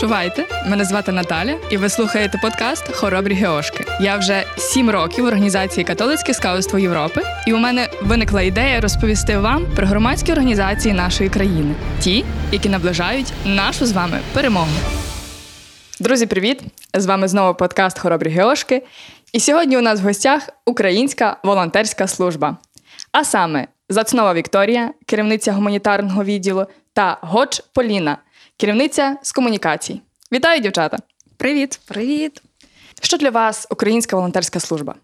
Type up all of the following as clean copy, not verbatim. Чувайте, мене звати Наталя, і ви слухаєте подкаст «Хоробрі Геошки». Я вже 7 років в організації «Католицьке скалство Європи», і у мене виникла ідея розповісти вам про громадські організації нашої країни. Ті, які наближають нашу з вами перемогу. Друзі, привіт! З вами знову подкаст «Хоробрі Геошки». І сьогодні у нас в гостях Українська волонтерська служба. А саме Зацнова Вікторія, керівниця гуманітарного відділу, та Гоч Поліна, керівниця з комунікацій. Вітаю, дівчата! Привіт! Привіт! Що для вас Українська волонтерська служба?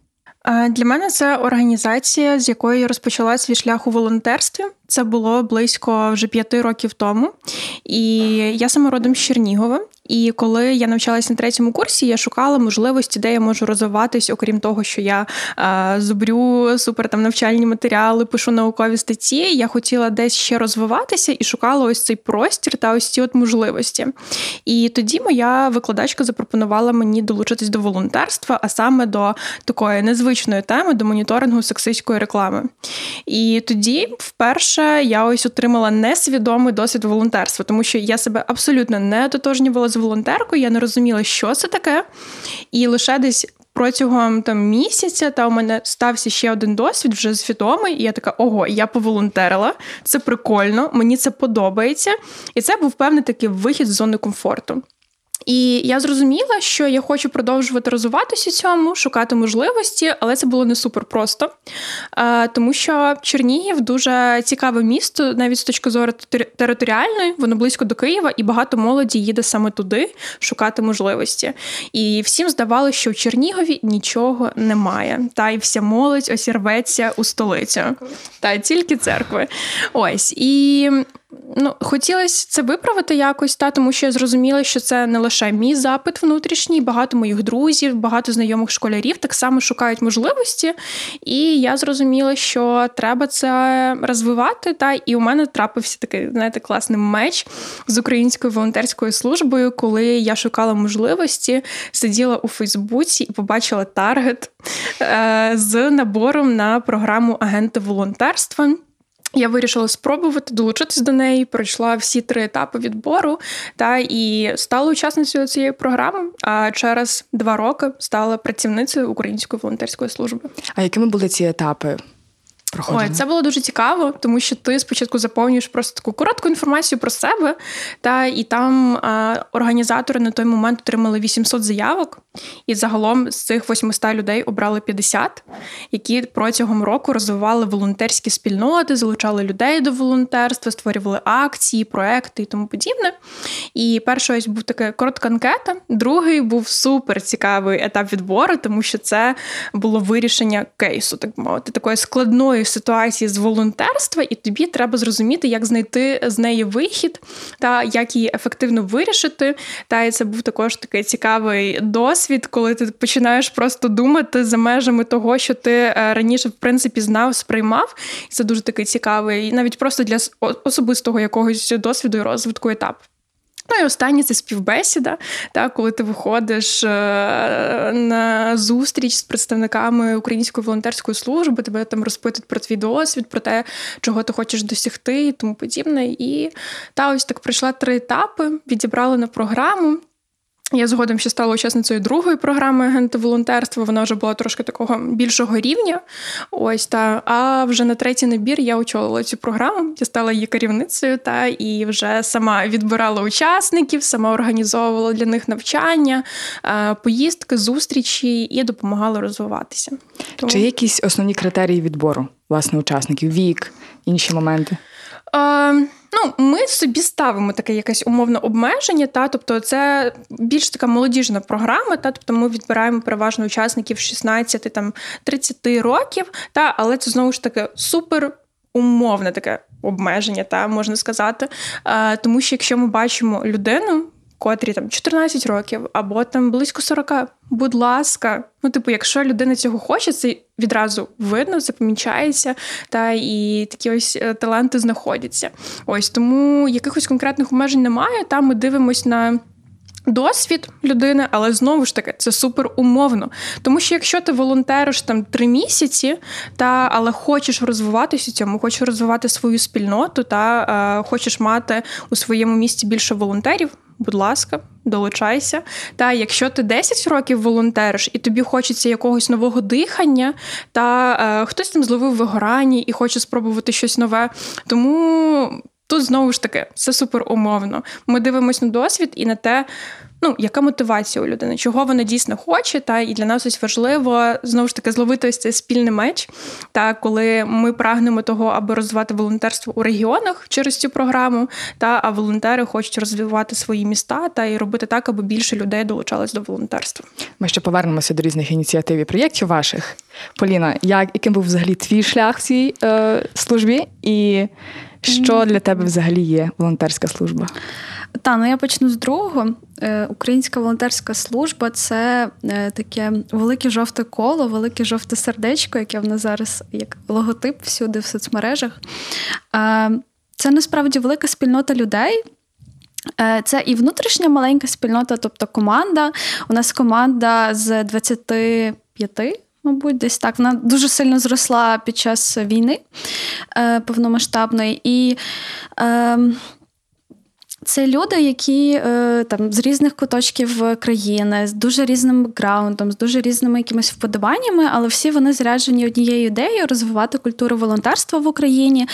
Для мене це організація, з якої я розпочала свій шлях у волонтерстві. Це було близько вже 5 років тому. І я сама родом з Чернігова. І коли я навчалася на 3-му курсі, я шукала можливості, де я можу розвиватись, окрім того, що я зубрю супер там навчальні матеріали, пишу наукові статті. Я хотіла десь ще розвиватися і шукала ось цей простір та ось ці от можливості. І тоді моя викладачка запропонувала мені долучитись до волонтерства, а саме до такої незвичної теми, до моніторингу сексистської реклами. І тоді вперше я ось отримала несвідомий досвід волонтерства, тому що я себе абсолютно не ототожнювала з волонтеркою, я не розуміла, що це таке. І лише десь протягом місяця у мене стався ще один досвід, вже свідомий, і я така, ого, я поволонтерила, це прикольно, мені це подобається. І це був певний такий вихід з зони комфорту. І я зрозуміла, що я хочу продовжувати розвиватися цьому, шукати можливості, але це було не супер просто, тому що Чернігів дуже цікаве місто, навіть з точки зору територіальної, воно близько до Києва, і багато молоді їде саме туди шукати можливості. І всім здавалося, що в Чернігові нічого немає, та й вся молодь ось рветься у столицю, та тільки церкви. Ось, і... хотілося це виправити якось, тому що я зрозуміла, що це не лише мій запит внутрішній, багато моїх друзів, багато знайомих школярів так само шукають можливості, і я зрозуміла, що треба це розвивати, і у мене трапився такий, класний меч з Українською волонтерською службою, коли я шукала можливості, сиділа у Фейсбуці і побачила таргет з набором на програму «Агенти волонтерства». Я вирішила спробувати долучитись до неї, пройшла всі 3 етапи відбору, і стала учасницею цієї програми, а через 2 роки стала працівницею Української волонтерської служби. А якими були ці етапи? Ой, це було дуже цікаво, тому що ти спочатку заповнюєш просто таку коротку інформацію про себе, і там організатори на той момент отримали 800 заявок, і загалом з цих 800 людей обрали 50, які протягом року розвивали волонтерські спільноти, залучали людей до волонтерства, створювали акції, проекти і тому подібне. І перший ось був така коротка анкета, другий був супер цікавий етап відбору, тому що це було вирішення кейсу, так мовити, такої складної ситуації з волонтерства, і тобі треба зрозуміти, як знайти з неї вихід, як її ефективно вирішити. І це був також такий цікавий досвід, коли ти починаєш просто думати за межами того, що ти раніше, в принципі, знав, сприймав. І це дуже такий цікавий, і навіть просто для особистого якогось досвіду і розвитку етап. І останнє – це співбесіда, коли ти виходиш на зустріч з представниками Української волонтерської служби, тебе там розпитують про твій досвід, про те, чого ти хочеш досягти і тому подібне. І ось так пройшла 3 етапи, відібрали на програму. Я згодом ще стала учасницею 2-ї програми «Агенти волонтерства», вона вже була трошки такого більшого рівня. А вже на 3-й набір я очолила цю програму, я стала її керівницею, і вже сама відбирала учасників, сама організовувала для них навчання, поїздки, зустрічі і допомагала розвиватися. Тому... Чи є якісь основні критерії відбору, власне, учасників? Вік, інші моменти? Ми собі ставимо таке якесь умовне обмеження, тобто це більш така молодіжна програма, тобто ми відбираємо переважно учасників 16-30 років, але це знову ж таки супер умовне таке обмеження, можна сказати, тому що якщо ми бачимо людину, котрі 14 років або близько 40, будь ласка, якщо людина цього хоче, це відразу видно, це помічається, і такі ось таланти знаходяться. Тому якихось конкретних обмежень немає, ми дивимось на досвід людини, але знову ж таки, це супер умовно. Тому що якщо ти волонтериш 3 місяці, але хочеш розвиватися у цьому, хочеш розвивати свою спільноту, хочеш мати у своєму місті більше волонтерів, будь ласка, долучайся. Та якщо ти 10 років волонтериш і тобі хочеться якогось нового дихання, та хтось там зловив вигорання і хоче спробувати щось нове, тому тут знову ж таки, це супер умовно. Ми дивимося на досвід і на те, яка мотивація у людини, чого вона дійсно хоче, та і для нас ось важливо, знову ж таки, зловити ось цей спільний меч, та коли ми прагнемо того, аби розвивати волонтерство у регіонах через цю програму, та а волонтери хочуть розвивати свої міста та і робити так, аби більше людей долучалось до волонтерства. Ми ще повернемося до різних ініціатив і проєктів ваших. Поліна, яким був взагалі твій шлях в цій службі і що для тебе взагалі є волонтерська служба? Та, я почну з другого. Українська волонтерська служба – це таке велике жовте коло, велике жовте сердечко, яке в нас зараз як логотип всюди в соцмережах. Це насправді велика спільнота людей. Це і внутрішня маленька спільнота, тобто команда. У нас команда з 25, мабуть, десь так. Вона дуже сильно зросла під час війни повномасштабної. І це люди, які там з різних куточків країни, з дуже різним бекграундом, з дуже різними якимись вподобаннями, але всі вони заряджені однією ідеєю розвивати культуру волонтерства в Україні.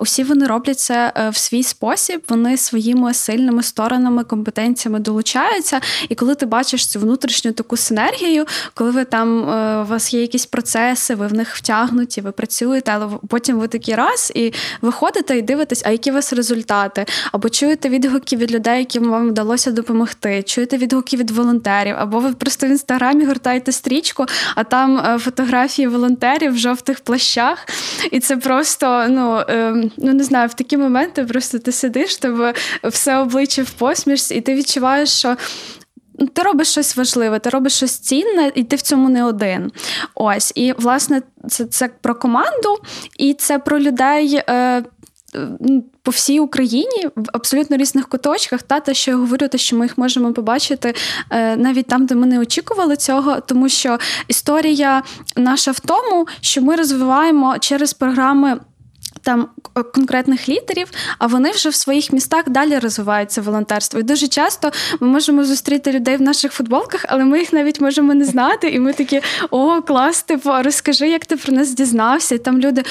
Усі вони роблять це в свій спосіб, вони своїми сильними сторонами, компетенціями долучаються. І коли ти бачиш цю внутрішню таку синергію, коли ви там, у вас є якісь процеси, ви в них втягнуті, ви працюєте, але потім ви такий раз і виходите і дивитесь, а які у вас результати, або чуєте відгуки від людей, яким вам вдалося допомогти, чуєте відгуки від волонтерів, або ви просто в Інстаграмі гортаєте стрічку, а там фотографії волонтерів в жовтих плащах, і це просто, не знаю, в такі моменти просто ти сидиш, тебе все обличчя в посмішці, і ти відчуваєш, що ти робиш щось важливе, ти робиш щось цінне, і ти в цьому не один. Ось, і, власне, це про команду, і це про людей по всій Україні, в абсолютно різних куточках, те, що я говорю, те, що ми їх можемо побачити навіть там, де ми не очікували цього, тому що історія наша в тому, що ми розвиваємо через програми там конкретних лідерів, а вони вже в своїх містах далі розвиваються волонтерство. І дуже часто ми можемо зустріти людей в наших футболках, але ми їх навіть можемо не знати, і ми такі, клас, розкажи, як ти про нас дізнався. І там люди,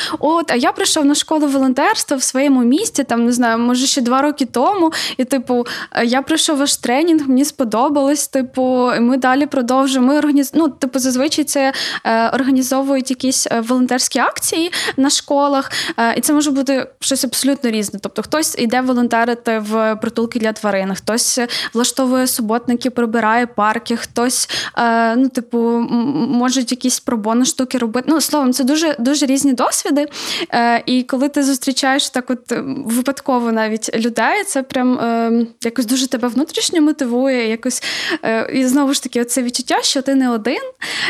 а я прийшов на школу волонтерства в своєму місті, там, не знаю, може ще 2 роки тому, і, я прийшов ваш тренінг, мені сподобалось, і ми далі продовжуємо. Зазвичай це організовують якісь волонтерські акції на школах, і це може бути щось абсолютно різне. Тобто хтось йде волонтерити в притулки для тварин, хтось влаштовує суботники, прибирає парки, хтось, можуть якісь пробони штуки робити. Словом, це дуже, дуже різні досвіди. І коли ти зустрічаєш так от випадково навіть людей, це прям якось дуже тебе внутрішньо мотивує. Якось, і знову ж таки, оце відчуття, що ти не один.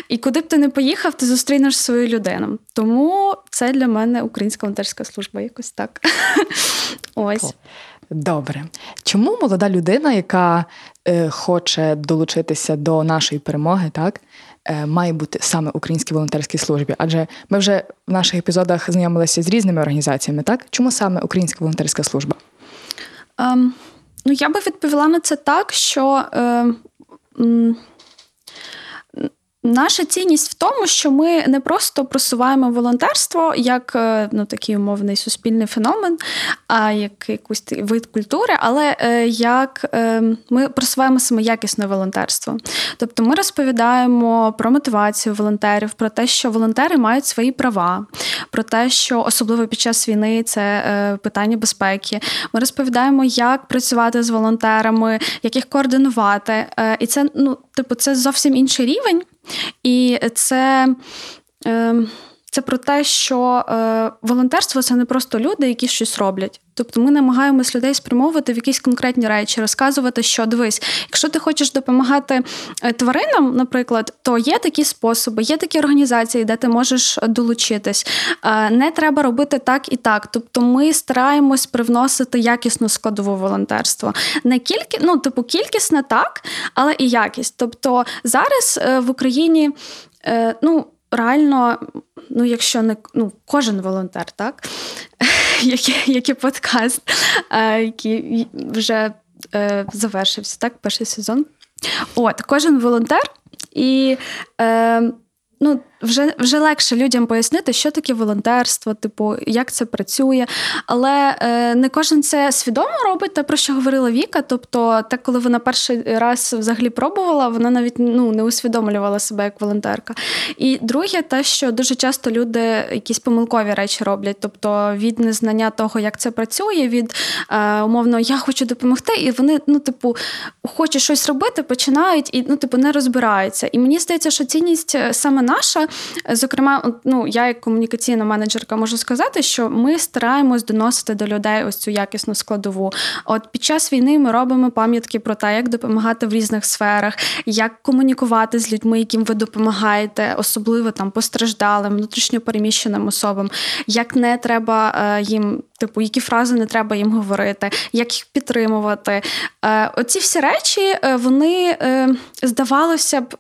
І куди б ти не поїхав, ти зустрінеш свою людину. Тому це для мене українська волонтерська служба, якось так. Ось. Добре. Чому молода людина, яка хоче долучитися до нашої перемоги, має бути саме в Українській волонтерській службі? Адже ми вже в наших епізодах знайомилися з різними організаціями, так? Чому саме Українська волонтерська служба? Я би відповіла на це так, що наша цінність в тому, що ми не просто просуваємо волонтерство як такий умовний суспільний феномен, а як якийсь вид культури, але як ми просуваємо самоякісне волонтерство. Тобто ми розповідаємо про мотивацію волонтерів, про те, що волонтери мають свої права, про те, що особливо під час війни це питання безпеки. Ми розповідаємо, як працювати з волонтерами, як їх координувати. І це, це зовсім інший рівень. І це про те, що волонтерство – це не просто люди, які щось роблять. Тобто ми намагаємось людей спрямовувати в якісь конкретні речі, розказувати, що дивись. Якщо ти хочеш допомагати тваринам, наприклад, то є такі способи, є такі організації, де ти можеш долучитись. Не треба робити так і так. Тобто ми стараємось привносити якісну складову волонтерства. Не кількісна так, але і якість. Тобто зараз в Україні, реально, якщо не кожен волонтер, так, який подкаст, який вже завершився, так, перший сезон. От, кожен волонтер, і вже легше людям пояснити, що таке волонтерство, типу, як це працює. Але не кожен це свідомо робить, те, про що говорила Віка. Тобто, так, коли вона перший раз взагалі пробувала, вона навіть не усвідомлювала себе як волонтерка. І друге, те, що дуже часто люди якісь помилкові речі роблять. Тобто, від незнання того, як це працює, від умовно, я хочу допомогти, і вони, хочуть щось робити, починають і, не розбираються. І мені здається, що цінність саме наша, зокрема, я як комунікаційна менеджерка можу сказати, що ми стараємось доносити до людей ось цю якісну складову. От під час війни ми робимо пам'ятки про те, як допомагати в різних сферах, як комунікувати з людьми, яким ви допомагаєте, особливо там постраждалим, внутрішньо переміщеним особам, як не треба їм, які фрази не треба їм говорити, як їх підтримувати. Оці всі речі, вони, здавалося б,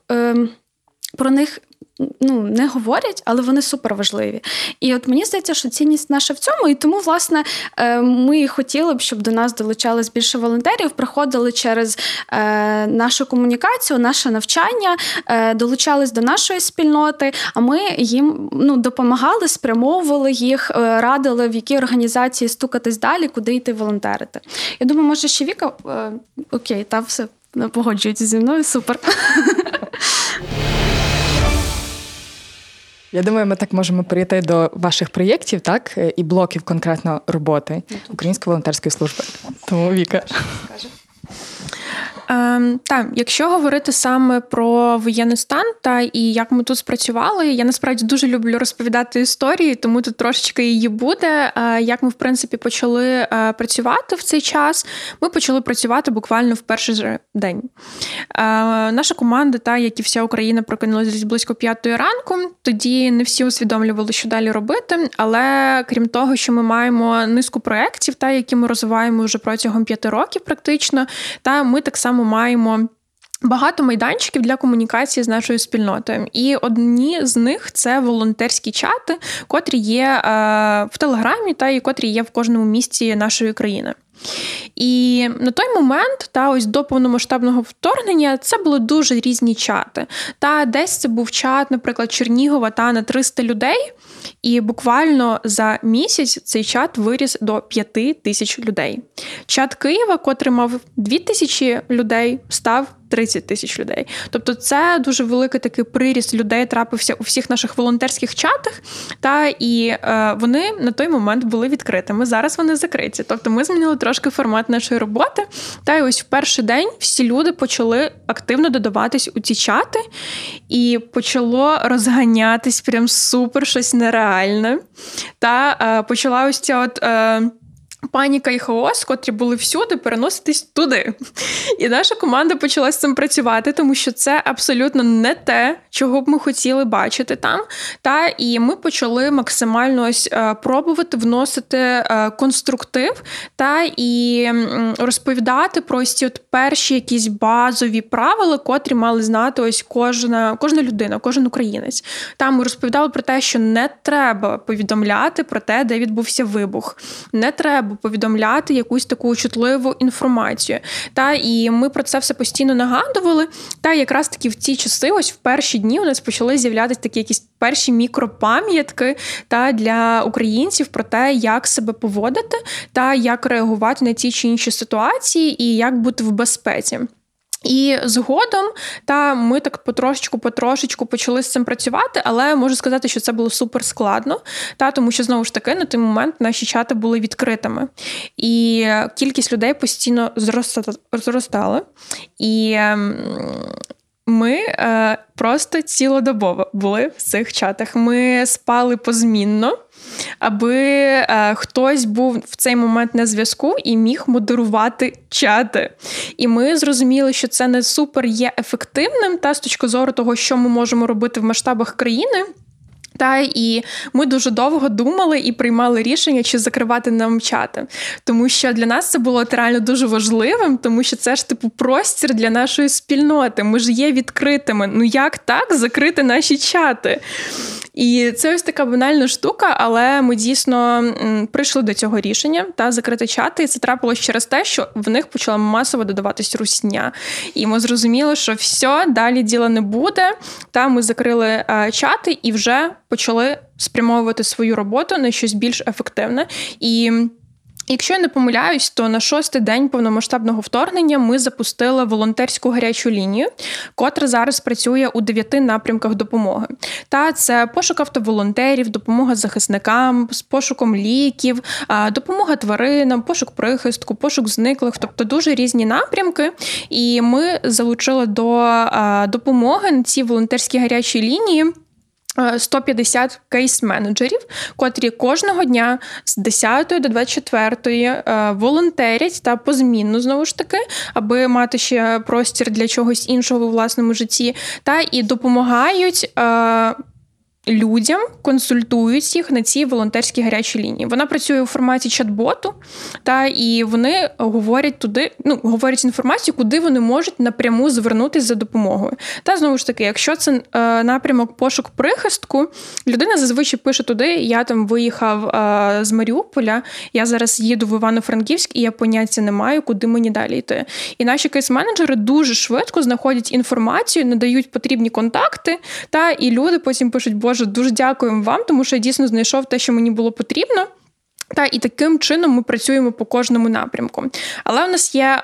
про них не говорять, але вони суперважливі. І от мені здається, що цінність наша в цьому, і тому, власне, ми хотіли б, щоб до нас долучалось більше волонтерів, проходили через нашу комунікацію, наше навчання, долучались до нашої спільноти, а ми їм допомагали, спрямовували їх, радили, в якій організації стукатись далі, куди йти волонтерити. Я думаю, може ще Віка, окей, там все погоджується зі мною, супер. Я думаю, ми так можемо перейти до ваших проєктів, так, і блоків конкретно роботи Української волонтерської служби. Тому Віка. Так, якщо говорити саме про воєнний стан та і як ми тут спрацювали, я насправді дуже люблю розповідати історії, тому тут трошечки її буде. Як ми, в принципі, почали працювати в цей час? Ми почали працювати буквально в перший же день. Наша команда, як і вся Україна, прокинулась близько 5:00 ранку. Тоді не всі усвідомлювали, що далі робити, але крім того, що ми маємо низку проєктів, які ми розвиваємо вже протягом 5 років практично, ми так само маємо багато майданчиків для комунікації з нашою спільнотою. І одні з них – це волонтерські чати, котрі є в Телеграмі і котрі є в кожному місті нашої країни. І на той момент, ось до повномасштабного вторгнення, це були дуже різні чати. Десь це був чат, наприклад, Чернігова на 300 людей, і буквально за місяць цей чат виріс до 5 тисяч людей. Чат Києва, котрий мав 2000 людей, став 30 тисяч людей. Тобто це дуже великий такий приріст людей трапився у всіх наших волонтерських чатах, вони на той момент були відкритими. Зараз вони закриті. Тобто ми змінили трошки формат нашої роботи, і ось в перший день всі люди почали активно додаватись у ці чати, і почало розганятись прям супер щось нереальне. Почала ось ця паніка і хаос, котрі були всюди, переноситись туди. І наша команда почала з цим працювати, тому що це абсолютно не те, чого б ми хотіли бачити там. І ми почали максимально пробувати вносити конструктив і розповідати про перші якісь базові правила, котрі мали знати кожна людина, кожен українець. Там ми розповідали про те, що не треба повідомляти про те, де відбувся вибух. Не треба повідомляти якусь таку чутливу інформацію. І ми про це все постійно нагадували. Якраз таки в ці часи, в перші дні у нас почали з'являтися такі якісь перші мікропам'ятки для українців про те, як себе поводити, як реагувати на ті чи інші ситуації і як бути в безпеці. І згодом, ми так потрошечку почали з цим працювати, але можу сказати, що це було супер складно, тому що, знову ж таки, на той момент наші чати були відкритими. І кількість людей постійно зростала. І ми просто цілодобово були в цих чатах. Ми спали позмінно, аби хтось був в цей момент на зв'язку і міг модерувати чати. І ми зрозуміли, що це не супер є ефективним з точки зору того, що ми можемо робити в масштабах країни. І ми дуже довго думали і приймали рішення, чи закривати нам чати. Тому що для нас це було реально дуже важливим, тому що це ж простір для нашої спільноти. Ми ж є відкритими. Як так закрити наші чати? І це ось така банальна штука, але ми дійсно прийшли до цього рішення та закрити чати. І це трапилось через те, що в них почала масово додаватись русня. І ми зрозуміли, що все, далі діла не буде. Та ми закрили чати і вже почали спрямовувати свою роботу на щось більш ефективне. І якщо я не помиляюсь, то на 6-й день повномасштабного вторгнення ми запустили волонтерську гарячу лінію, котра зараз працює у 9 напрямках допомоги. Та це пошук автоволонтерів, допомога захисникам, з пошуком ліків, допомога тваринам, пошук прихистку, пошук зниклих, тобто дуже різні напрямки. І ми залучили до допомоги на цій волонтерській гарячій лінії 150 кейс-менеджерів, котрі кожного дня з 10 до 24 волонтерять та позмінно, знову ж таки, аби мати ще простір для чогось іншого у власному житті, та і допомагають людям, консультують їх на цій волонтерській гарячій лінії. Вона працює у форматі чат-боту, та і вони говорять туди, говорять інформацію, куди вони можуть напряму звернутися за допомогою. Та знову ж таки, якщо це напрямок пошук прихистку, людина зазвичай пише туди: я там виїхав з Маріуполя, я зараз їду в Івано-Франківськ, і я поняття не маю, куди мені далі йти. І наші кейс-менеджери дуже швидко знаходять інформацію, надають потрібні контакти, та і люди потім пишуть: Боже, дуже дякуємо вам, тому що я дійсно знайшов те, що мені було потрібно. Та і таким чином ми працюємо по кожному напрямку. Але в нас є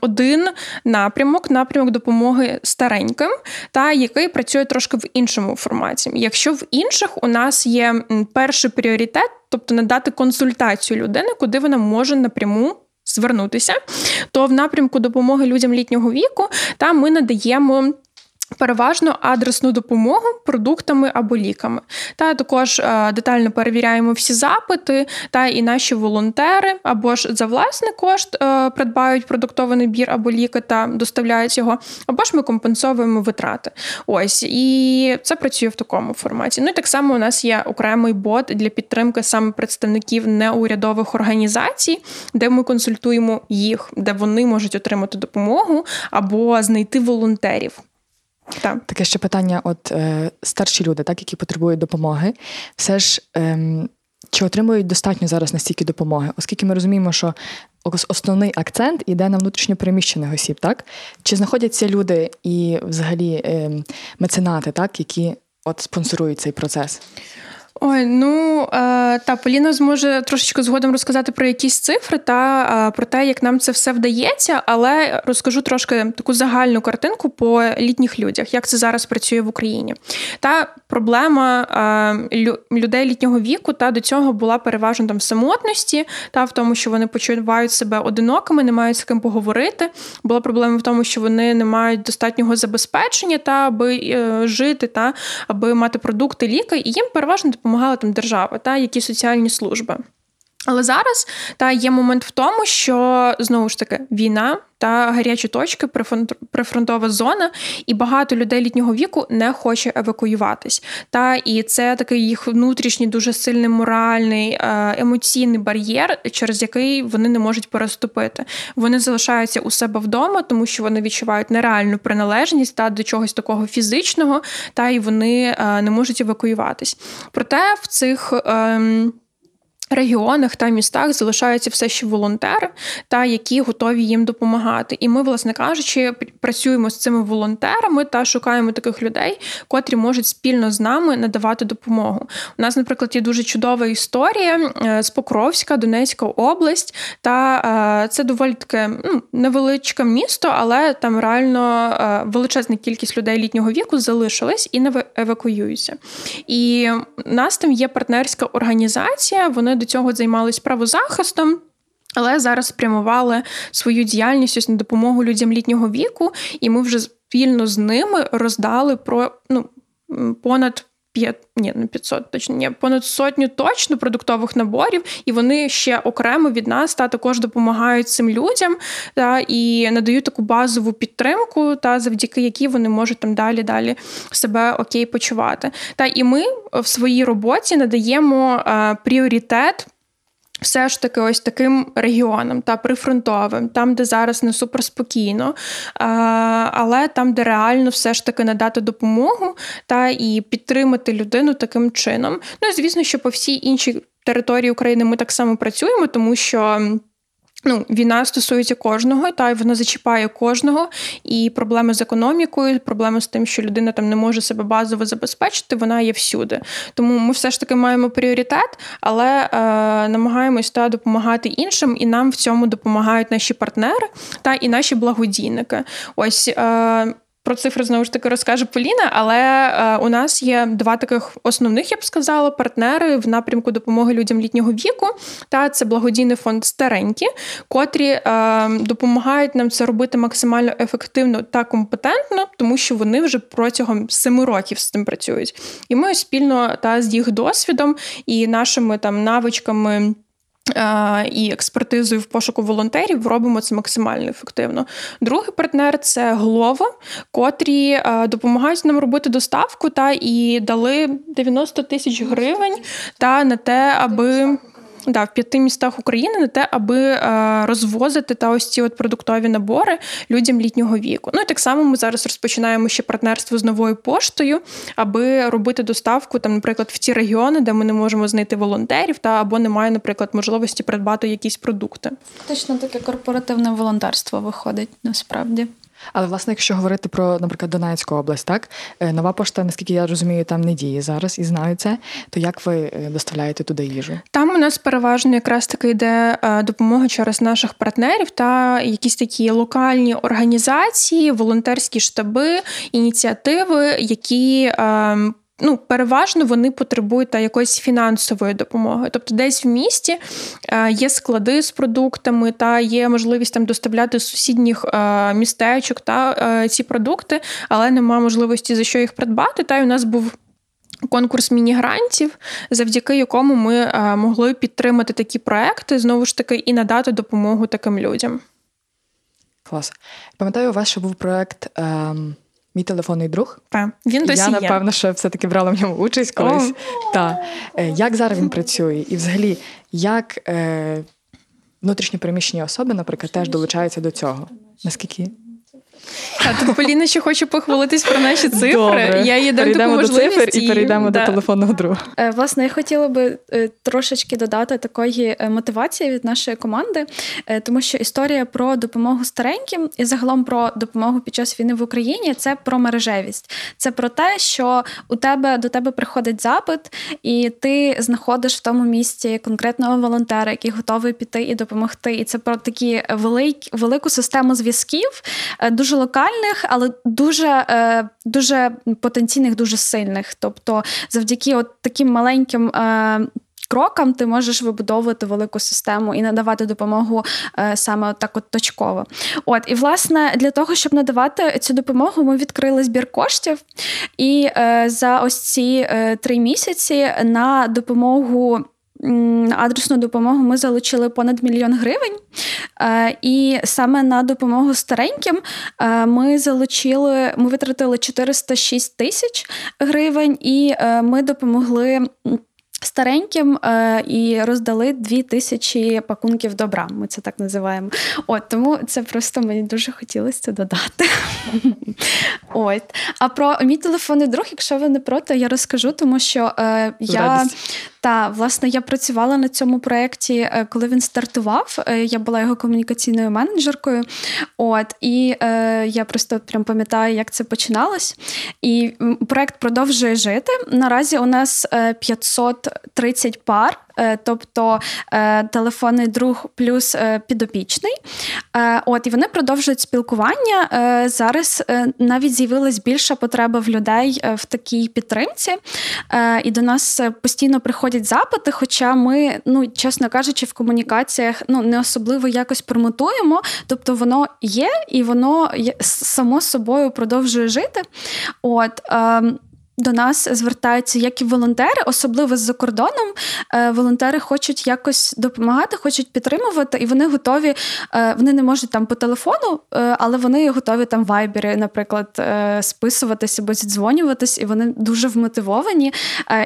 один напрямок допомоги стареньким, та який працює трошки в іншому форматі. Якщо в інших у нас є перший пріоритет, тобто надати консультацію людини, куди вона може напряму звернутися, то в напрямку допомоги людям літнього віку, та ми надаємо переважно адресну допомогу продуктами або ліками. Та також детально перевіряємо всі запити, та і наші волонтери або ж за власний кошт придбають продуктовий набір або ліки та доставляють його, або ж ми компенсовуємо витрати. Ось, і це працює в такому форматі. Ну і так само у нас є окремий бот для підтримки саме представників неурядових організацій, де ми консультуємо їх, де вони можуть отримати допомогу або знайти волонтерів. Так. Таке ще питання, старші люди, так, які потребують допомоги, все ж чи отримують достатньо зараз настільки допомоги? Оскільки ми розуміємо, що основний акцент іде на внутрішньопереміщених осіб, так? Чи знаходяться люди і взагалі меценати, так, які спонсорують цей процес? Ой, Поліна зможе трошечки згодом розказати про якісь цифри та про те, як нам це все вдається, але розкажу трошки таку загальну картинку по літніх людях, як це зараз працює в Україні. Та проблема людей літнього віку та до цього була переважно в самотності, та в тому, що вони почувають себе одинокими, не мають з ким поговорити. Була проблема в тому, що вони не мають достатнього забезпечення, та аби жити, та аби мати продукти, ліки, і їм переважно допомагала держава та які соціальні служби. Але зараз є момент в тому, що, знову ж таки, війна та гарячі точки, прифронтова зона, і багато людей літнього віку не хоче евакуюватись. І це такий їх внутрішній дуже сильний моральний, емоційний бар'єр, через який вони не можуть переступити. Вони залишаються у себе вдома, тому що вони відчувають нереальну приналежність до чогось такого фізичного, і вони не можуть евакуюватись. Проте в цих регіонах та містах залишаються все ще волонтери, та які готові їм допомагати. І ми, власне кажучи, працюємо з цими волонтерами та шукаємо таких людей, котрі можуть спільно з нами надавати допомогу. У нас, наприклад, є дуже чудова історія з Покровська, Донецька область, та це доволі таке невеличке місто, але там реально величезна кількість людей літнього віку залишились і не евакуюються. І у нас там є партнерська організація, вони до цього займались правозахистом, але зараз спрямували свою діяльність на допомогу людям літнього віку, і ми вже спільно з ними роздали понад сотню точно продуктових наборів, і вони ще окремо від нас також допомагають цим людям і надають таку базову підтримку, завдяки якій вони можуть там далі себе окей почувати. І ми в своїй роботі надаємо пріоритет все ж таки ось таким регіонам та прифронтовим, там, де зараз не суперспокійно, але там, де реально все ж таки надати допомогу та і підтримати людину таким чином. Ну і звісно, що по всій іншій території України ми так само працюємо, тому що війна стосується кожного, та й вона зачіпає кожного, і проблеми з економікою, проблеми з тим, що людина там не може себе базово забезпечити, вона є всюди. Тому ми все ж таки маємо пріоритет, але намагаємось та допомагати іншим, і нам в цьому допомагають наші партнери та і наші благодійники. Ось про цифри, знову ж таки, розкаже Поліна, але у нас є два таких основних, я б сказала, партнери в напрямку допомоги людям літнього віку. Та це благодійний фонд «Старенькі», котрі допомагають нам це робити максимально ефективно та компетентно, тому що вони вже протягом 7 років з цим працюють. І ми спільно та з їх досвідом і нашими там навичками і експертизою в пошуку волонтерів робимо це максимально ефективно. Другий партнер – це Глова, котрі допомагають нам робити доставку та і дали 90 тисяч гривень та на те, аби... Да, в 5 містах України на те, аби розвозити та ось ці от продуктові набори людям літнього віку. Ну і так само ми зараз розпочинаємо ще партнерство з Новою поштою, аби робити доставку, там, наприклад, в ті регіони, де ми не можемо знайти волонтерів та або немає, наприклад, можливості придбати якісь продукти. Фактично таке корпоративне волонтерство виходить насправді. Але, власне, якщо говорити про, наприклад, Донецьку область, так? Нова пошта, наскільки я розумію, там не діє зараз і знаю це, то як ви доставляєте туди їжу? Там у нас переважно якраз таки йде допомога через наших партнерів та якісь такі локальні організації, волонтерські штаби, ініціативи, які... переважно вони потребують та якоїсь фінансової допомоги. Тобто десь в місті є склади з продуктами та є можливість там доставляти з сусідніх містечок та ці продукти, але немає можливості за що їх придбати. Та й у нас був конкурс міні-грантів, завдяки якому ми могли підтримати такі проекти, знову ж таки, і надати допомогу таким людям. Клас. Пам'ятаю, у вас ще був проект... Мій телефонний друг. Так, він досі є. Я, напевно, що все-таки брала в ньому участь колись. Так. Як зараз він працює? І взагалі, як внутрішньо переміщені особи, наприклад, теж долучаються до цього? Наскільки? Тут Поліна ще хоче похвалитись про наші цифри. Добре. Я їй дам таку можливість. До цифр і перейдемо до телефонного друга. Власне, я хотіла би трошечки додати такої мотивації від нашої команди, тому що історія про допомогу стареньким і загалом про допомогу під час війни в Україні – це про мережевість. Це про те, що до тебе приходить запит, і ти знаходиш в тому місці конкретного волонтера, який готовий піти і допомогти. І це про такі велику систему зв'язків, дуже локальних, але дуже потенційних, дуже сильних. Тобто завдяки от таким маленьким крокам ти можеш вибудовувати велику систему і надавати допомогу саме так от точково. От, і, власне, для того, щоб надавати цю допомогу, ми відкрили збір коштів. І за ось ці 3 місяці на допомогу адресну допомогу ми залучили понад 1 мільйон гривень. І саме на допомогу стареньким ми витратили 406 тисяч гривень, і ми допомогли стареньким і роздали 2000 пакунків добра, ми це так називаємо. От, тому це просто мені дуже хотілося це додати. От. А про мій телефонний друг, якщо ви не проти, я розкажу, тому що я працювала на цьому проєкті, коли він стартував. Я була його комунікаційною менеджеркою. От, і я просто прям пам'ятаю, як це починалось. І проєкт продовжує жити. Наразі у нас 530 пар, тобто телефонний друг плюс підопічний. От, і вони продовжують спілкування. Зараз навіть з'явилась більша потреба в людей в такій підтримці. І до нас постійно приходять запити, хоча ми, чесно кажучи, в комунікаціях не особливо якось промотуємо. Тобто воно є, і воно само собою продовжує жити. От, до нас звертаються як і волонтери, особливо з-за кордоном. Волонтери хочуть якось допомагати, хочуть підтримувати, і вони готові, вони не можуть там по телефону, але вони готові там вайбери, наприклад, списуватись або зідзвонюватись, і вони дуже вмотивовані.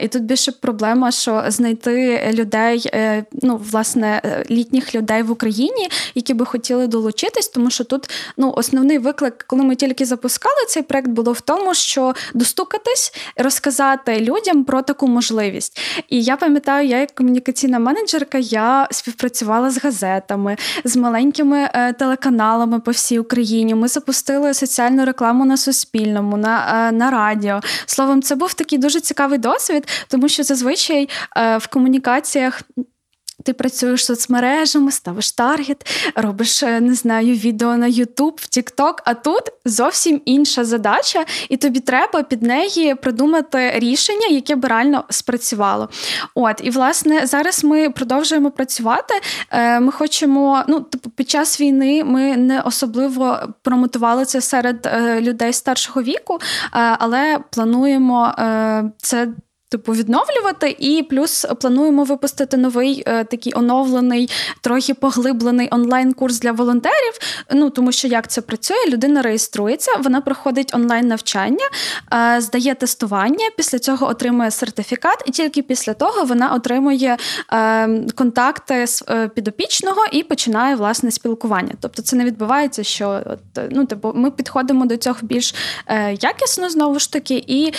І тут більше проблема, що знайти людей, ну, власне, літніх людей в Україні, які би хотіли долучитись, тому що тут, ну, основний виклик, коли ми тільки запускали цей проект, було в тому, що достукатись, розказати людям про таку можливість. І я пам'ятаю, я як комунікаційна менеджерка, я співпрацювала з газетами, з маленькими телеканалами по всій Україні. Ми запустили соціальну рекламу на Суспільному, на радіо. Словом, це був такий дуже цікавий досвід, тому що зазвичай в комунікаціях ти працюєш соцмережами, ставиш таргет, робиш, не знаю, відео на YouTube, в TikTok, а тут зовсім інша задача, і тобі треба під неї придумати рішення, яке б реально спрацювало. От, і, власне, зараз ми продовжуємо працювати. Ми хочемо, ну, під час війни ми не особливо промотували це серед людей старшого віку, але плануємо це відновлювати, і плюс плануємо випустити новий такий оновлений, трохи поглиблений онлайн-курс для волонтерів, ну, тому що як це працює, людина реєструється, вона проходить онлайн-навчання, здає тестування, після цього отримує сертифікат, і тільки після того вона отримує контакти з підопічного і починає, власне, спілкування. Тобто це не відбувається, що ми підходимо до цього більш якісно, знову ж таки, і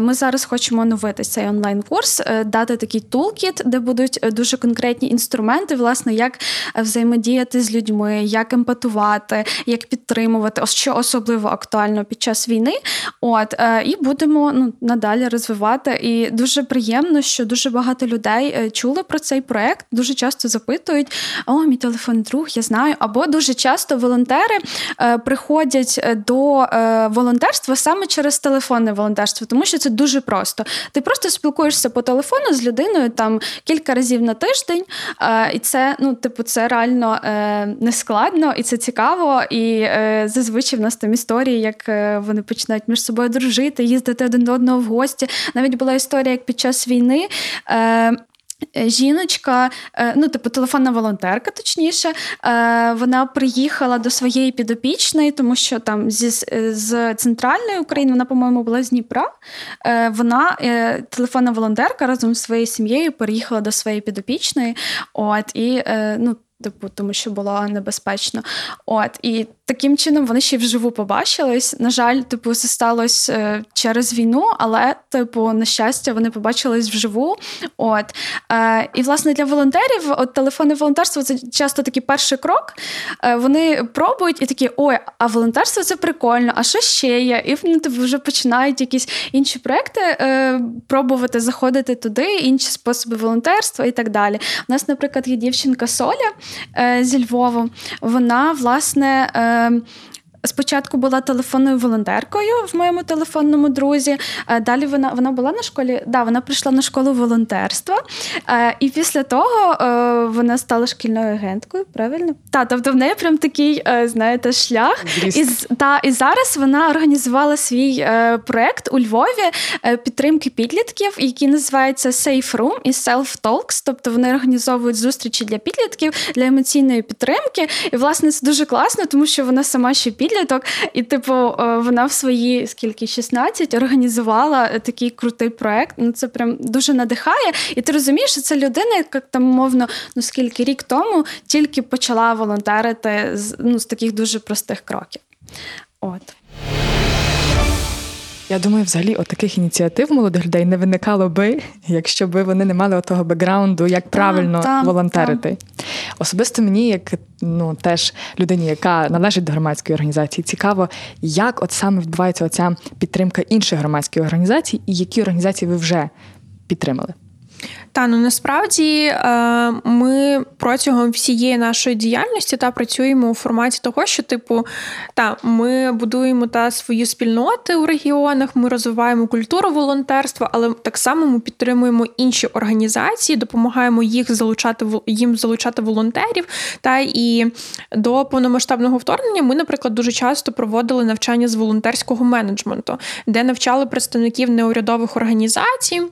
ми зараз хочемо новити цей онлайн-курс, дати такий тулкіт, де будуть дуже конкретні інструменти, власне, як взаємодіяти з людьми, як емпатувати, як підтримувати, що особливо актуально під час війни. От, і будемо надалі розвивати. І дуже приємно, що дуже багато людей чули про цей проект, дуже часто запитують: «О, мій телефон друг, я знаю». Або дуже часто волонтери приходять до волонтерства саме через телефонне волонтерство, тому що це дуже просто. Ти просто спілкуєшся по телефону з людиною там кілька разів на тиждень, і це, це реально нескладно, і це цікаво, і зазвичай в нас там історії, як вони починають між собою дружити, їздити один до одного в гості. Навіть була історія, як під час війни жіночка, телефонна волонтерка, точніше, вона приїхала до своєї підопічної, тому що там з центральної України, вона, по-моєму, була з Дніпра, вона, телефонна волонтерка, разом зі своєю сім'єю переїхала до своєї підопічної, тому що було небезпечно. От, і таким чином вони ще й вживу побачились. На жаль, це сталося через війну, але, на щастя, вони побачились вживу. От. І, власне, для волонтерів телефонне волонтерство – це часто такий перший крок. Вони пробують і такі: «Ой, а волонтерство – це прикольно, а що ще є?» І вони вже починають якісь інші проекти пробувати, заходити туди, інші способи волонтерства і так далі. У нас, наприклад, є дівчинка Соля зі Львова. Вона, власне, спочатку була телефонною волонтеркою в моєму телефонному друзі. Далі вона була на школі, вона прийшла на школу волонтерства. І після того вона стала шкільною агенткою, правильно? Тобто в неї прям такий, знаєте, шлях. І зараз вона організувала свій проект у Львові підтримки підлітків, який називається Safe Room і Self Talks. Тобто вони організовують зустрічі для підлітків, для емоційної підтримки. І, власне, це дуже класно, тому що вона сама ще підлітка. І, вона в свої, 16, організувала такий крутий проект. Це прям дуже надихає. І ти розумієш, що це людина, яка там, умовно, рік тому тільки почала волонтерити з таких дуже простих кроків. От. Я думаю, взагалі, таких ініціатив молодих людей не виникало би, якщо б вони не мали того бекграунду, як правильно волонтерити. Там. Особисто мені, як теж людині, яка належить до громадської організації, цікаво, як от саме відбувається оця підтримка інших громадських організацій і які організації ви вже підтримали? Та, ну насправді ми протягом всієї нашої діяльності працюємо у форматі того, що ми будуємо свої спільноти у регіонах, ми розвиваємо культуру волонтерства, але так само ми підтримуємо інші організації, допомагаємо їм залучати волонтерів. І до повномасштабного вторгнення ми, наприклад, дуже часто проводили навчання з волонтерського менеджменту, де навчали представників неурядових організацій.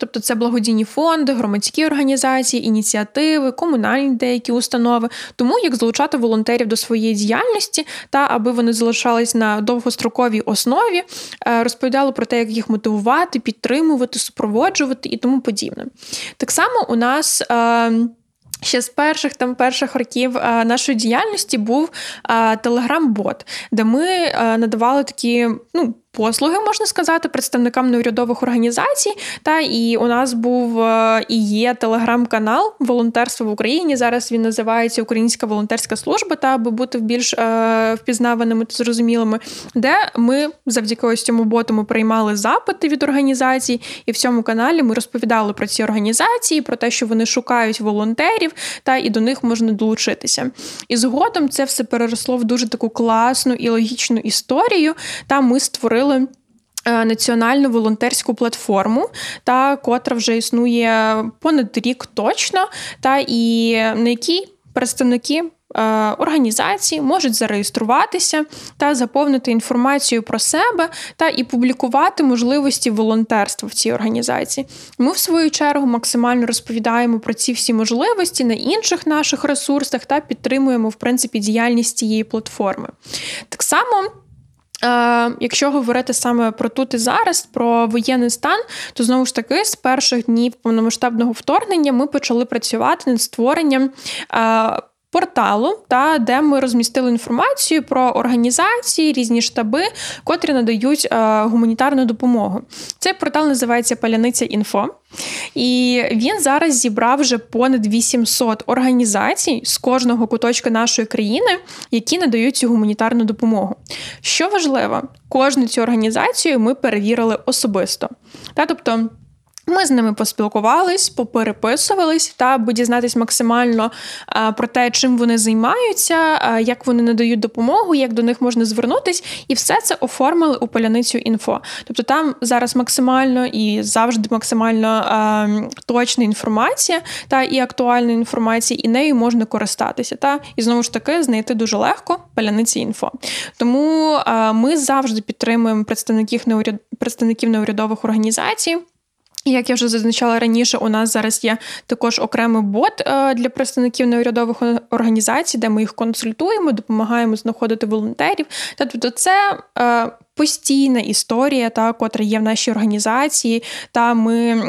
Тобто це благодійні фонди, громадські організації, ініціативи, комунальні деякі установи. Тому як залучати волонтерів до своєї діяльності, аби вони залишались на довгостроковій основі, розповідали про те, як їх мотивувати, підтримувати, супроводжувати і тому подібне. Так само у нас... Ще з перших років нашої діяльності був телеграм-бот, де ми надавали такі, послуги, можна сказати, представникам неурядових організацій. І у нас був і є телеграм-канал «Волонтерство в Україні». Зараз він називається «Українська волонтерська служба», аби бути більш впізнаваними та зрозумілими, де ми завдяки ось цьому боту ми приймали запити від організацій. І в цьому каналі ми розповідали про ці організації, про те, що вони шукають волонтерів, і до них можна долучитися. І згодом це все переросло в дуже таку класну і логічну історію. Ми створили національну волонтерську платформу, котра вже існує понад рік точно, і на якій представники організації можуть зареєструватися та заповнити інформацію про себе і публікувати можливості волонтерства в цій організації. Ми, в свою чергу, максимально розповідаємо про ці всі можливості на інших наших ресурсах та підтримуємо, в принципі, діяльність цієї платформи. Так само, якщо говорити саме про тут і зараз, про воєнний стан, то знову ж таки з перших днів повномасштабного вторгнення ми почали працювати над створенням порталу, де ми розмістили інформацію про організації, різні штаби, котрі надають гуманітарну допомогу. Цей портал називається «Паляниця Інфо». І він зараз зібрав вже понад 800 організацій з кожного куточка нашої країни, які надають цю гуманітарну допомогу. Що важливо, кожну цю організацію ми перевірили особисто. Тобто ми з ними поспілкувались, попереписувались, аби дізнатись максимально про те, чим вони займаються, як вони надають допомогу, як до них можна звернутись, і все це оформили у «Паляницю Інфо». Тобто там зараз максимально і завжди максимально точна інформація, і актуальна інформація, і нею можна користатися. І знову ж таки знайти дуже легко «Паляниця Інфо». Тому ми завжди підтримуємо представників неурядових організацій. Як я вже зазначала раніше, у нас зараз є також окремий бот для представників неурядових організацій, де ми їх консультуємо, допомагаємо знаходити волонтерів. Тобто це постійна історія, котра є в нашій організації. Ми,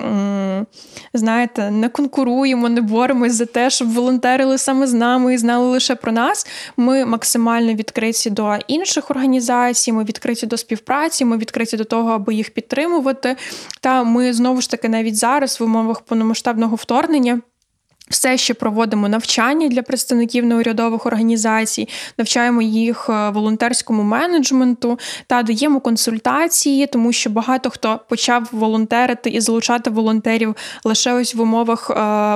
знаєте, не конкуруємо, не боремось за те, щоб волонтерили саме з нами і знали лише про нас. Ми максимально відкриті до інших організацій, ми відкриті до співпраці, ми відкриті до того, аби їх підтримувати. Ми, знову ж таки, навіть зараз в умовах повномасштабного вторгнення все ще проводимо навчання для представників неурядових організацій, навчаємо їх волонтерському менеджменту та даємо консультації, тому що багато хто почав волонтерити і залучати волонтерів лише ось в умовах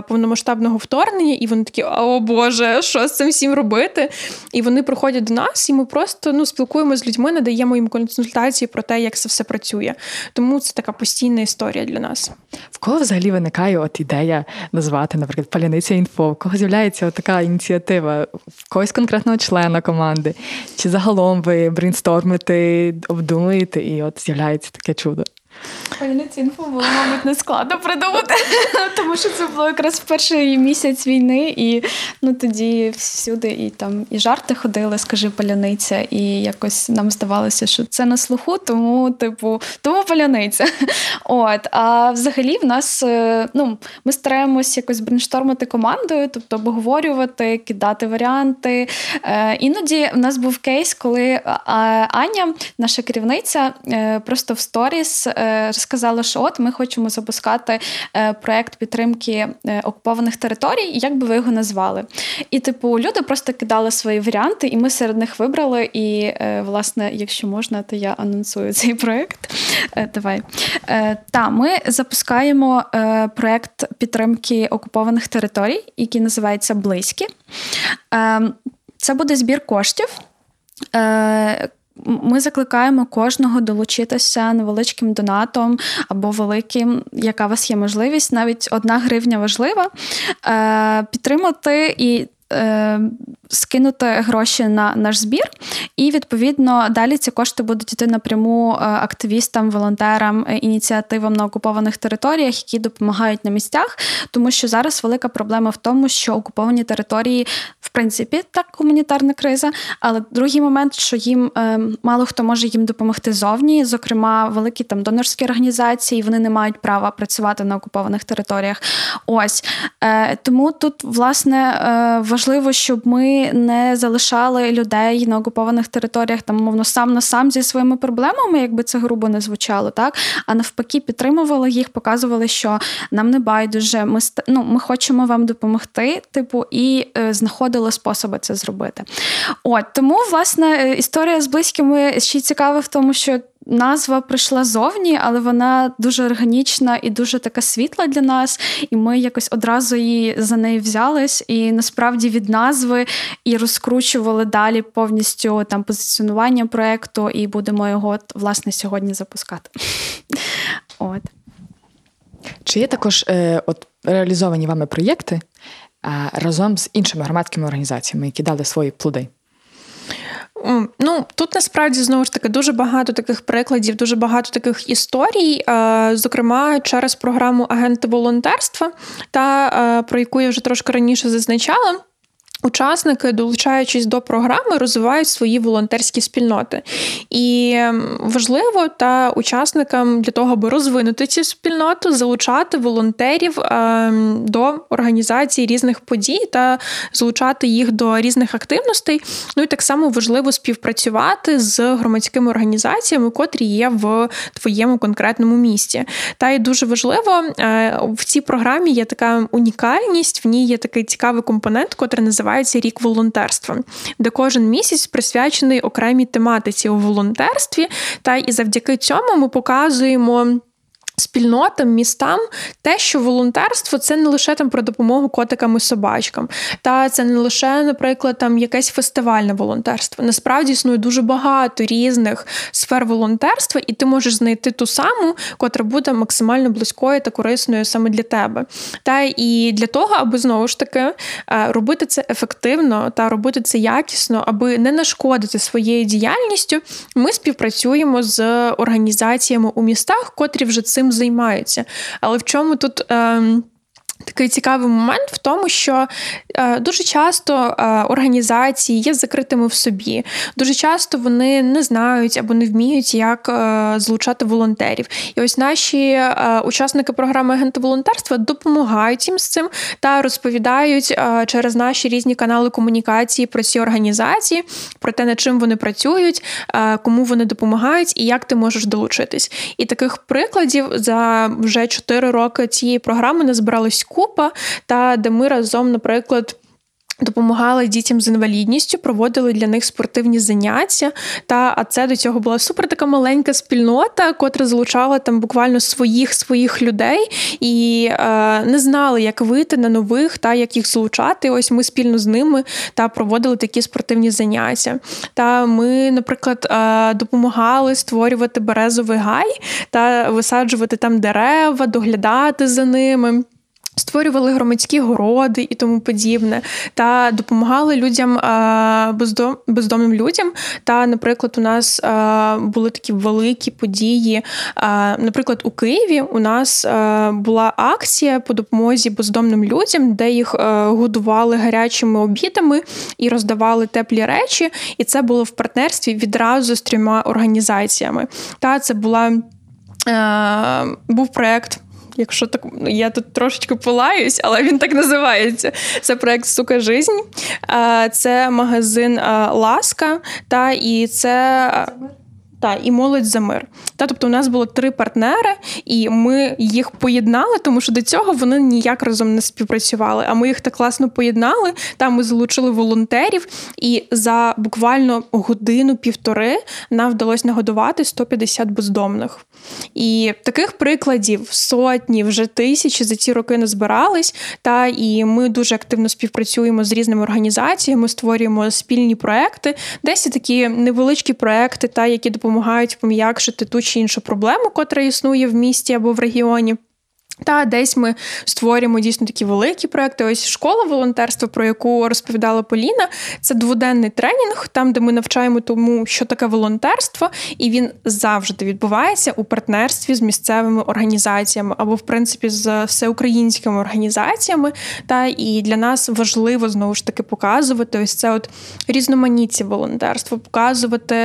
повномасштабного вторгнення, і вони такі: о Боже, що з цим всім робити? І вони приходять до нас, і ми просто спілкуємося з людьми, надаємо їм консультації про те, як це все працює. Тому це така постійна історія для нас. В кого взагалі виникає ідея назвати, наприклад, «Паляниця Інфо»? В кого з'являється така ініціатива? В когось конкретного члена команди? Чи загалом ви брейнстормите, обдумуєте, і з'являється таке чудо? «Паляниця Інфо» було, мабуть, не складно придумати, тому що це було якраз перший місяць війни, і тоді всюди і жарти ходили, скажи «паляниця», і якось нам здавалося, що це на слуху, тому «паляниця». А взагалі в нас, ми стараємось якось брейнштормити командою, тобто обговорювати, кидати варіанти. Іноді в нас був кейс, коли Аня, наша керівниця, просто в сторіс розказала сказала, що от ми хочемо запускати проєкт підтримки окупованих територій, і як би ви його назвали. І, типу, люди просто кидали свої варіанти, і ми серед них вибрали, і, власне, якщо можна, то я анонсую цей проєкт. Давай. Та, ми запускаємо проєкт підтримки окупованих територій, який називається «Близькі». Це буде збір коштів. Ми закликаємо кожного долучитися невеличким донатом або великим, яка у вас є можливість, навіть 1 гривня важлива, підтримати і скинути гроші на наш збір, і, відповідно, далі ці кошти будуть йти напряму активістам, волонтерам, ініціативам на окупованих територіях, які допомагають на місцях, тому що зараз велика проблема в тому, що окуповані території, в принципі, так, гуманітарна криза, але другий момент, що їм мало хто може їм допомогти зовні, зокрема, великі там донорські організації, вони не мають права працювати на окупованих територіях. Ось. Тому тут, власне, важливо, щоб ми не залишали людей на окупованих територіях, там, мовно, сам на сам зі своїми проблемами, якби це грубо не звучало, так? А навпаки, підтримували їх, показували, що нам не байдуже, ми хочемо вам допомогти, типу, і знаходили способи це зробити. От, тому, власне, історія з близькими ще цікава в тому, що назва прийшла зовні, але вона дуже органічна і дуже така світла для нас, і ми якось одразу її за неї взялись, і насправді від назви і розкручували далі повністю там позиціонування проєкту, і будемо його, власне, сьогодні запускати. От. Чи є також реалізовані вами проєкти разом з іншими громадськими організаціями, які дали свої плоди? Ну, тут насправді, знову ж таки, дуже багато таких прикладів, дуже багато таких історій, зокрема, через програму «Агенти волонтерства», та про яку я вже трошки раніше зазначала. Учасники, долучаючись до програми, розвивають свої волонтерські спільноти. І важливо та учасникам для того, аби розвинути цю спільноту, залучати волонтерів до організації різних подій та залучати їх до різних активностей. Ну і так само важливо співпрацювати з громадськими організаціями, котрі є в твоєму конкретному місті. Та й дуже важливо, в цій програмі є така унікальність, в ній є такий цікавий компонент, котрий називається «Рік волонтерства», де кожен місяць присвячений окремій тематиці у волонтерстві, та і завдяки цьому ми показуємо спільнотам, містам те, що волонтерство – це не лише там про допомогу котикам і собачкам, та це не лише, наприклад, там якесь фестивальне волонтерство. Насправді існує дуже багато різних сфер волонтерства, і ти можеш знайти ту саму, котра буде максимально близькою та корисною саме для тебе. Та і для того, аби, знову ж таки, робити це ефективно та робити це якісно, аби не нашкодити своєю діяльністю, ми співпрацюємо з організаціями у містах, котрі вже цим займаються. Але в чому тут такий цікавий момент в тому, що дуже часто організації є закритими в собі. Дуже часто вони не знають або не вміють, як залучати волонтерів. І ось наші учасники програми «Агенти волонтерства» допомагають їм з цим та розповідають через наші різні канали комунікації про ці організації, про те, над чим вони працюють, кому вони допомагають і як ти можеш долучитись. І таких прикладів за вже 4 роки цієї програми назбиралось купа, та де ми разом, наприклад, допомагали дітям з інвалідністю, проводили для них спортивні заняття. А це до цього була супер така маленька спільнота, котра залучала там буквально своїх людей і не знали, як вийти на нових та як їх залучати. Ось ми спільно з ними та проводили такі спортивні заняття. Та ми, наприклад, допомагали створювати березовий гай та висаджувати там дерева, доглядати за ними. Створювали громадські городи і тому подібне, та допомагали людям, бездомним людям. Та, наприклад, у нас були такі великі події. Наприклад, у Києві у нас була акція по допомозі бездомним людям, де їх годували гарячими обідами і роздавали теплі речі. І це було в партнерстві відразу з 3 організаціями. Та це був проєкт. Якщо так, я тут трошечки пилаюсь, але він так називається. Це проєкт «Сука Жизнь», це магазин «Ласка», та і це... та і Молодь за мир. Та, тобто у нас було 3 партнери, і ми їх поєднали, тому що до цього вони ніяк разом не співпрацювали, а ми їх так класно поєднали, та ми залучили волонтерів, і за буквально годину-півтори нам вдалося нагодувати 150 бездомних. І таких прикладів сотні, вже тисячі за ці роки назбирались, та і ми дуже активно співпрацюємо з різними організаціями, створюємо спільні проекти, десь такі невеличкі проекти, та, які допомагають пом'якшити ту чи іншу проблему, котра існує в місті або в регіоні. Та десь ми створюємо дійсно такі великі проекти. Ось школа волонтерства, про яку розповідала Поліна, це 2-денний тренінг, там, де ми навчаємо тому, що таке волонтерство, і він завжди відбувається у партнерстві з місцевими організаціями або, в принципі, з всеукраїнськими організаціями. Та і для нас важливо, знову ж таки, показувати ось це от різноманіття волонтерства, показувати,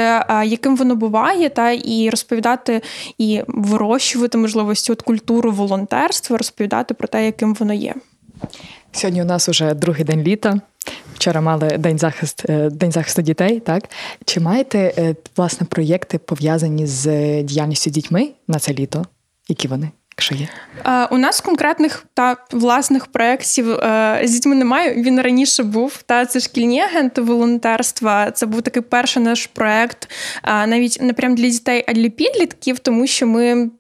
яким воно буває, та і розповідати, і вирощувати, можливо, от культуру волонтерства, розповідати про те, яким воно є. Сьогодні у нас уже другий день літа. Вчора мали День захисту дітей, так? Чи маєте, власне, проєкти, пов'язані з діяльністю дітьми на це літо? Які вони? У нас конкретних та власних проєктів з дітьми немає. Він раніше був. Та це шкільні агенти волонтерства. Це був такий перший наш проєкт, навіть не прям для дітей, а для підлітків, тому що ми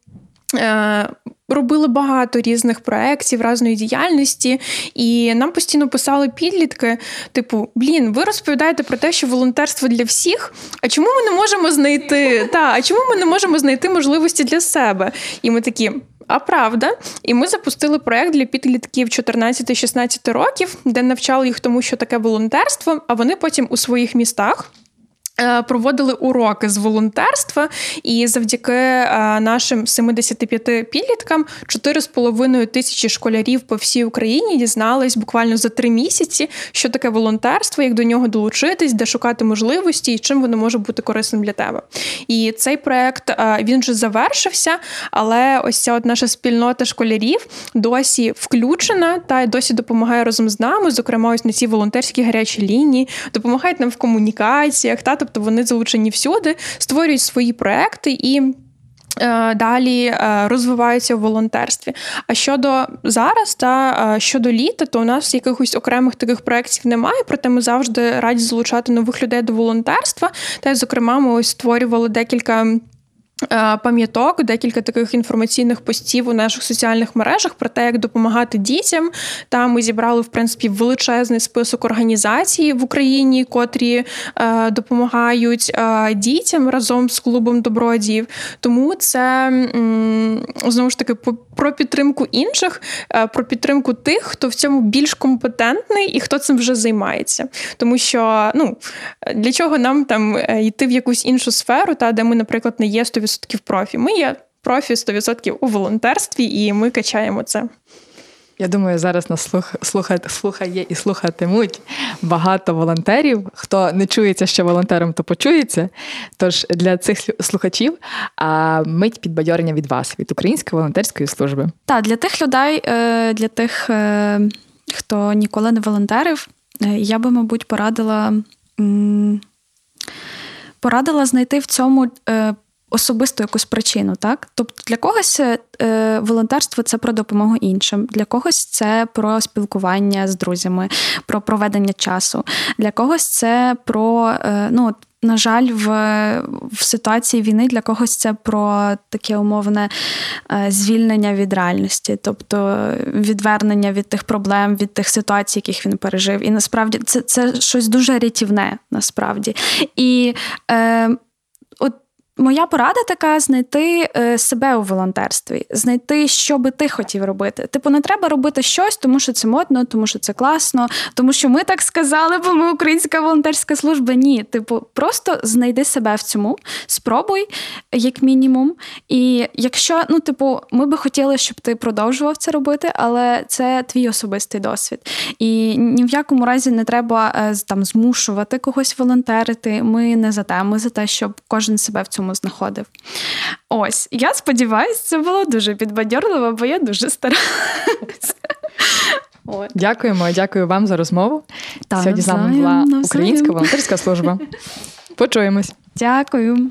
робили багато різних проєктів, різної діяльності, і нам постійно писали підлітки, типу, ви розповідаєте про те, що волонтерство для всіх, а чому ми не можемо знайти, можливості для себе? І ми такі, а правда? І ми запустили проєкт для підлітків 14-16 років, де навчали їх тому, що таке волонтерство, а вони потім у своїх містах проводили уроки з волонтерства, і завдяки нашим 75 підліткам 4,5 тисячі школярів по всій Україні дізнались буквально за 3 місяці, що таке волонтерство, як до нього долучитись, де шукати можливості і чим воно може бути корисним для тебе. І цей проект, він вже завершився, але ось ця от наша спільнота школярів досі включена та досі допомагає разом з нами, зокрема ось на цій волонтерській гарячій лінії, допомагають нам в комунікаціях, та, тобто вони залучені всюди, створюють свої проекти і далі розвиваються в волонтерстві. А щодо зараз та щодо літа, то у нас якихось окремих таких проєктів немає, проте ми завжди раді залучати нових людей до волонтерства. Та, зокрема, ми ось створювали декілька пам'яток, декілька таких інформаційних постів у наших соціальних мережах про те, як допомагати дітям. Там ми зібрали, в принципі, величезний список організацій в Україні, котрі допомагають дітям разом з клубом добродіїв. Тому це, знову ж таки, про підтримку інших, про підтримку тих, хто в цьому більш компетентний і хто цим вже займається. Тому що, для чого нам там йти в якусь іншу сферу, та де ми, наприклад, не є 100% профі. Ми є профі 100% у волонтерстві, і ми качаємо це. Я думаю, зараз нас слухатимуть багато волонтерів. Хто не чується ще волонтером, то почується. Тож для цих слухачів мить підбадьорення від вас, від Української волонтерської служби. Так, для тих людей, для тих, хто ніколи не волонтерив, я би, мабуть, порадила знайти в цьому особисту якусь причину, так? Тобто для когось волонтерство – це про допомогу іншим, для когось це про спілкування з друзями, про проведення часу, для когось це про, на жаль, в ситуації війни для когось це про таке умовне звільнення від реальності, тобто відвернення від тих проблем, від тих ситуацій, яких він пережив. І насправді це щось дуже рятівне, насправді. І моя порада така – знайти себе у волонтерстві, знайти, що би ти хотів робити. Не треба робити щось, тому що це модно, тому що це класно, тому що ми так сказали, бо ми Українська волонтерська служба. Ні, просто знайди себе в цьому, спробуй, як мінімум. І якщо, ми би хотіли, щоб ти продовжував це робити, але це твій особистий досвід. І ні в якому разі не треба змушувати когось волонтерити. Ми не за те, ми за те, щоб кожен себе в цьому знаходив. Ось, я сподіваюся, це було дуже підбадьорливо, бо я дуже старалася. Дякую вам за розмову. Сьогодні з нами була Українська волонтерська служба. Почуємось. Дякую.